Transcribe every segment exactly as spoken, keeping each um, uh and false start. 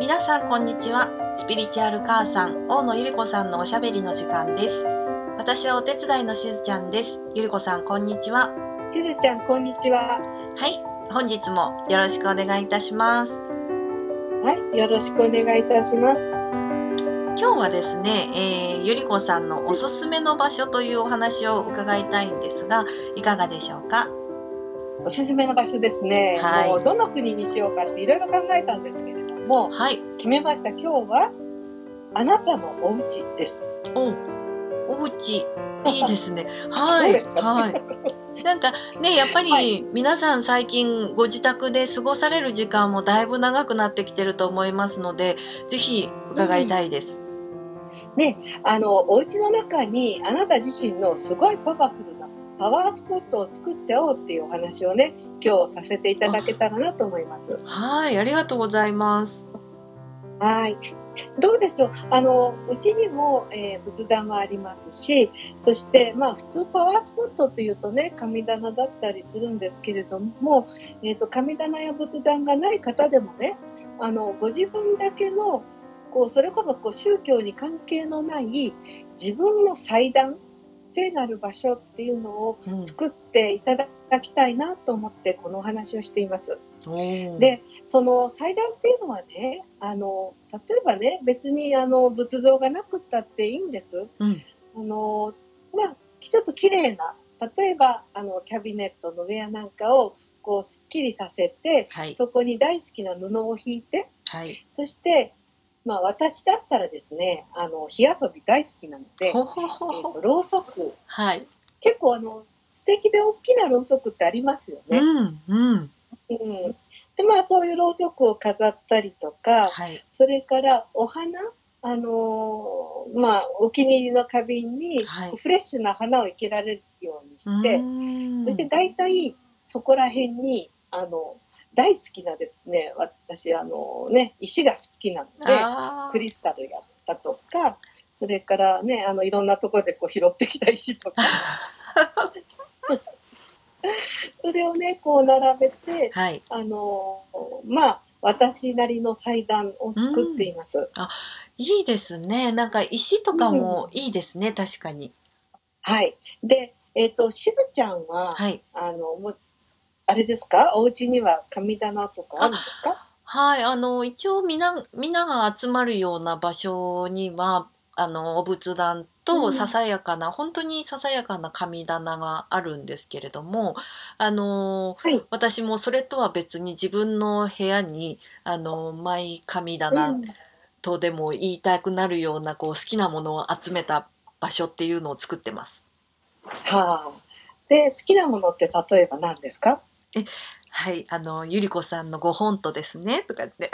皆さんこんにちは。スピリチュアル母さん大野ゆり子さんのおしゃべりの時間です。私はお手伝いのしずちゃんです。ゆり子さんこんにちは。しずちゃんこんにちは。はい、本日もよろしくお願いいたします。はい、よろしくお願いいたします。今日はですね、えー、ゆり子さんのおすすめの場所というお話を伺いたいんですが、いかがでしょうか。おすすめの場所ですね、はい、もうどの国にしようかっていろいろ考えたんですけれども、はい、決めました。今日はあなたのお家です。お、お家いいですね。はい、はい、なんかね、やっぱり皆さん最近ご自宅で過ごされる時間もだいぶ長くなってきてると思いますので、ぜひ伺いたいです、うんね、あのお家の中にあなた自身のすごいパワフルパワースポットを作っちゃおうっていうお話をね、今日させていただけたらなと思います。はい、ありがとうございます。はい、どうでしょう。あのうちにも、えー、仏壇はありますし、そしてまあ普通パワースポットというとね、神棚だったりするんですけれども、えーと、神棚や仏壇がない方でもね、あのご自分だけのこう、それこそこう宗教に関係のない自分の祭壇、聖なる場所っていうのを作っていただきたいなと思ってこのお話をしています、うん、で、その祭壇っていうのはね、あの例えばね、別にあの仏像がなくったっていいんです、うん、あのまあ、ちょっと綺麗な、例えばあのキャビネットのウェアなんかをこうすっきりさせて、はい、そこに大好きな布を引いて、はい、そしてまあ、私だったらですね、あの火遊び大好きなので、ほほほほ、えー、とろうそく、はい、結構あの素敵で大きなろうそくってありますよね、うんうんうん、でまあそういうろうそくを飾ったりとか、はい、それからお花、あのーまあ、お気に入りの花瓶にフレッシュな花を生けられるようにして、はい、そして大体そこら辺にあの大好きなですね、私あのね、石が好きなのでクリスタルやったとか、それからね、あのいろんなところでこう拾ってきた石とかそれをねこう並べて、はい、あのまあ私なりの祭壇を作っています、うん、あ、いいですね。なんか石とかもいいですね、うん、確かに。はい、で、えーと、しぶちゃんは、はい、あのもうあれですか、お家には神棚とかあるんですか。はい、あの一応みんな、みんなが集まるような場所にはあのお仏壇とささやかな、うん、本当にささやかな神棚があるんですけれども、あの、はい、私もそれとは別に自分の部屋にあのマイ神棚とでも言いたくなるような、うん、こう好きなものを集めた場所っていうのを作ってます。はあ、で好きなものって例えば何ですか。え、はい、あのゆり子さんのご本とですねとかって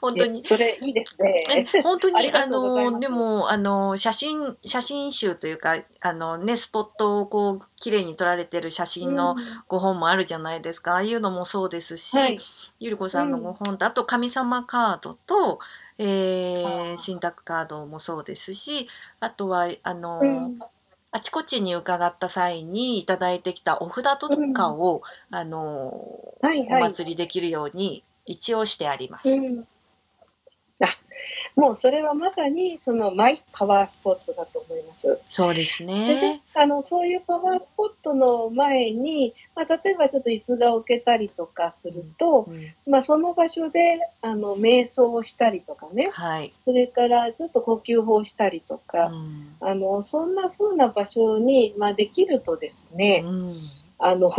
本当にそれいいですね。本当にあのでもあの写真写真集というか、あのね、スポットをこう綺麗に撮られてる写真のご本もあるじゃないですか、うん、ああいうのもそうですし、はい、ゆり子さんのご本と、あと神様カードと、えー、神託カードもそうですし、あとはあの、うん、あちこちに伺った際にいただいてきたお札とかを、うん、あの、はいはい、お祭りできるように一応してあります、うん、あ、もうそれはまさにそのマイパワースポットだと思います。そうですね。で、あのそういうパワースポットの前に、まあ、例えばちょっと椅子が置けたりとかすると、うんうんまあ、その場所であの瞑想をしたりとかね、はい、それからちょっと呼吸法をしたりとか、うん、あのそんな風な場所に、まあ、できるとですね、うん、あの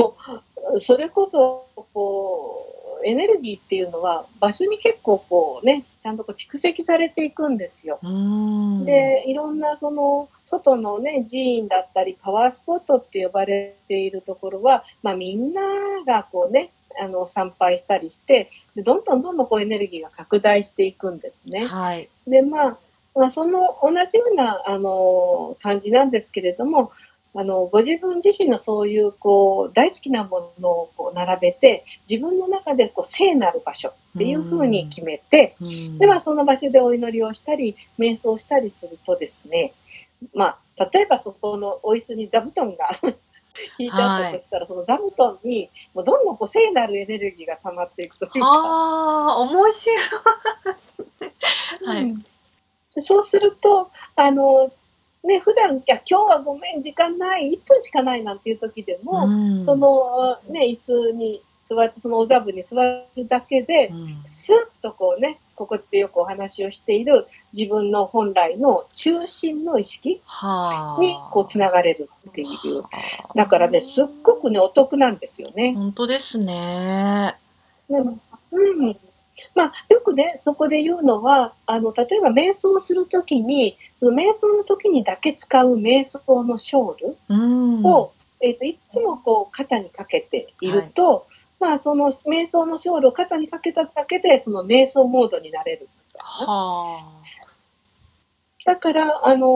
それこそこうエネルギーっていうのは場所に結構こうね、ちゃんとこう蓄積されていくんですよ。うんで、いろんなその外のね、寺院だったりパワースポットって呼ばれているところは、まあ、みんながこうね、あの参拝したりして、でどんどんどんどんこうエネルギーが拡大していくんですね、はい、で、まあ、まあその同じようなあの感じなんですけれども、あのご自分自身のそういう、こう大好きなものをこう並べて、自分の中でこう聖なる場所っていうふうに決めて、ではその場所でお祈りをしたり瞑想したりするとですね、まあ、例えばそこのお椅子に座布団が引いてあったとしたら、はい、その座布団にもうどんどんこう聖なるエネルギーが溜まっていくというか。ああ、面白い。はい、うん、そうするとあのね、普段いや今日はごめん時間ないいっぷんしかないなんていう時でも、うん、そのね椅子に座ってそのお座部に座るだけで、うん、スッとこうねここってよくお話をしている自分の本来の中心の意識にこうつながれるっていう、はあ、だからねすっごくねお得なんですよね。本当ですね。うん。うんまあ、よくねそこで言うのはあの例えば瞑想するときにその瞑想のときにだけ使う瞑想のショールを、うんえー、といつもこう肩にかけていると、はいまあ、その瞑想のショールを肩にかけただけでその瞑想モードになれるみたいな。はだから、あの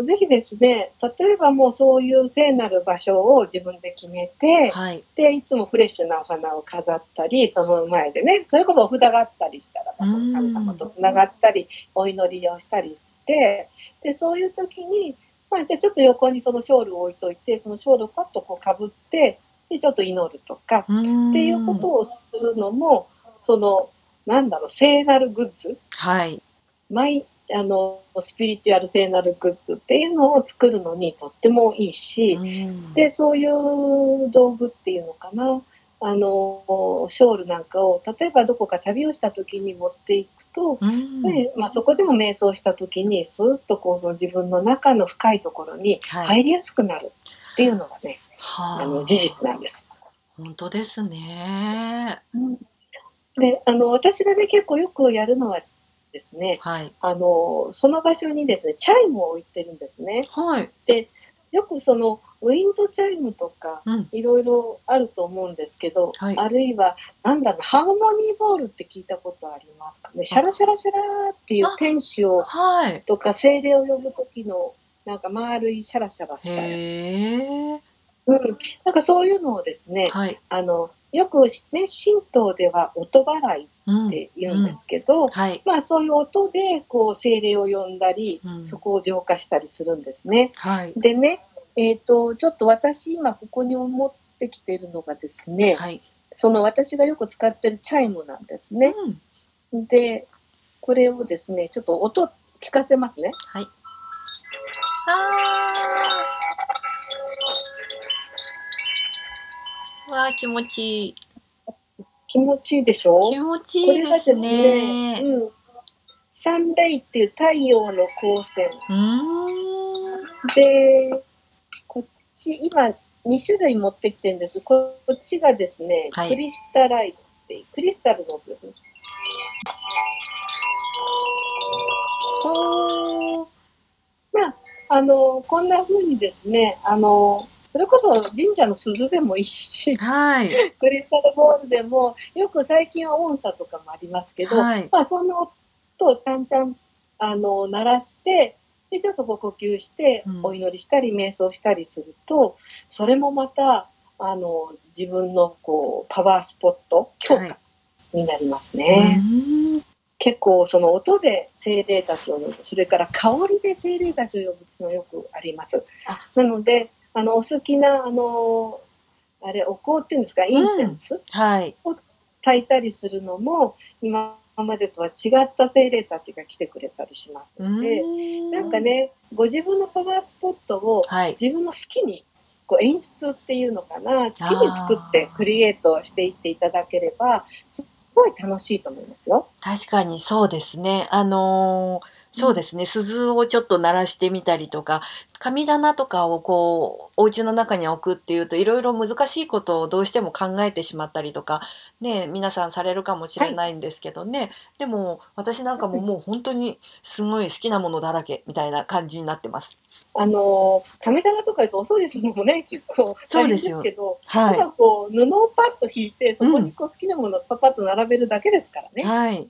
ー、ぜひですね例えばもうそういう聖なる場所を自分で決めて、はい、でいつもフレッシュなお花を飾ったりその前でねそれこそお札があったりしたらその神様とつながったりお祈りをしたりしてでそういう時に、まあ、じゃあちょっと横にそのショールを置いといてそのショールをパッとこうかぶってでちょっと祈るとかっていうことをするのもそのなんだろう聖なるグッズ、はい、毎あのスピリチュアル聖なるグッズっていうのを作るのにとってもいいし、うん、でそういう道具っていうのかなあのショールなんかを例えばどこか旅をした時に持っていくと、うんねまあ、そこでも瞑想した時にスーッとこうその自分の中の深いところに入りやすくなるっていうのがね、はい、あの事実なんです、はあ、本当ですね、うん、であの私がね結構よくやるのはですねはい、あのその場所にですねチャイムを置いてるんですね、はい、でよくそのウィンドチャイムとかいろいろあると思うんですけど、はい、あるいはなんだろうハーモニーボールって聞いたことありますかねシャラシャラシャラっていう天使をとか精霊を呼ぶ時のなんか丸いシャラシャラしたやつ、へー、うん、なんかそういうのをですね、はい、あのよく、ね、神道では音払いって言うんですけど、うんうんはいまあ、そういう音でこう精霊を呼んだり、うん、そこを浄化したりするんですね、はい、でね、えーと、ちょっと私今ここに持ってきているのがですね、はい、その私がよく使ってるチャイムなんですね、うん、でこれをですねちょっと音聞かせますね、はい、あーわー気持ちいい気持ちいいでしょ。気持ちいいですね。これがですね、うん、サンレイっていう太陽の光線。うーんで、こっち今に種類持ってきてるんです。こっちがですね、はい、クリスタライトっていうクリスタルの音ですね。ほー。まああのこんな風にですね、あの。それこそ神社の鈴でもいいし、はい、クリスタルボールでもよく最近は音叉とかもありますけど、はいまあ、その音をちゃんちゃんあの鳴らしてでちょっとこう呼吸してお祈りしたり瞑想したりすると、うん、それもまたあの自分のこうパワースポット強化になりますね、はい、結構その音で精霊たちを呼ぶそれから香りで精霊たちを呼ぶのよくありますなのであのお好きなあのあれお香っていうんですかインセンス、うんはい、を焚いたりするのも今までとは違った精霊たちが来てくれたりしますのでなんかねご自分のパワースポットを自分の好きにこう演出っていうのかな、はい、好きに作ってクリエイトしていっていただければすごい楽しいと思いますよ。確かにそうですねあのーそうですね、鈴をちょっと鳴らしてみたりとか神棚とかをこうお家の中に置くっていうといろいろ難しいことをどうしても考えてしまったりとか、ね、皆さんされるかもしれないんですけどね、はい、でも私なんかももう本当にすごい好きなものだらけみたいな感じになってます。あの神棚とか言うとお掃除するのもね結構大変ですけどす、はい、ただこう布をパッと引いてそこにこう好きなものをパパッと並べるだけですからね、うんはい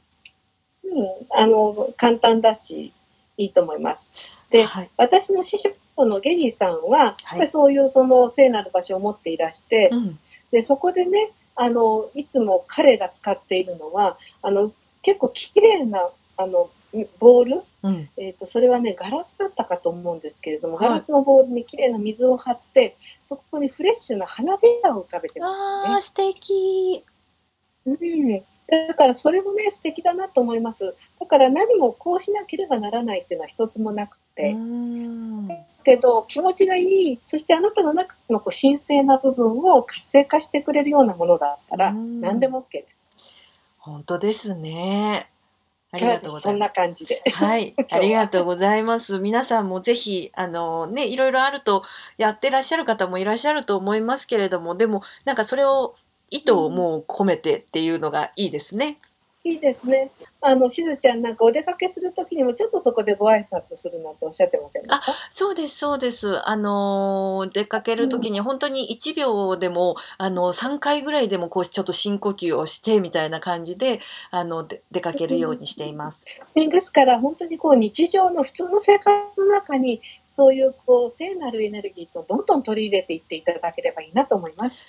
うん、あの簡単だしいいと思います。で、はい、私の師匠のゲリーさんは、はい、そういうその聖なる場所を持っていらして、うん、でそこでねあのいつも彼が使っているのはあの結構きれいなあのボール、うんえー、とそれはねガラスだったかと思うんですけれども、はい、ガラスのボールにきれいな水を張ってそこにフレッシュな花びらを浮かべてましたね。あー素敵、うん、だからそれもね素敵だなと思います。だから何もこうしなければならないっていうのは一つもなくて、うんけど気持ちがいい、そしてあなたの中のこう神聖な部分を活性化してくれるようなものだったら何でも OK です。本当ですね。ありがとうございます。そんな感じで、はい、ありがとうございます。皆さんもぜひあのねいろいろあるとやってらっしゃる方もいらっしゃると思いますけれども、でもなんかそれを意図をもう込めてっていうのがいいですね。いいですね。あのしずちゃんなんかお出かけするときにもちょっとそこでご挨拶するなんておっしゃってませんか？あ、そうですそうです。あの出かけるときに本当にいちびょうでも、うん、あのさんかいぐらいでもこうちょっと深呼吸をしてみたいな感じであので出かけるようにしています。うん、ですから本当にこう日常の普通の生活の中にそういうこう聖なるエネルギーとどんどん取り入れていっていただければいいなと思います。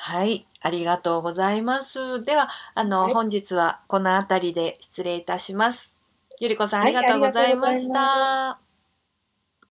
はい、ありがとうございます。では、あの、はい、本日はこのあたりで失礼いたします。ゆりこさん、ありがとうございました。はい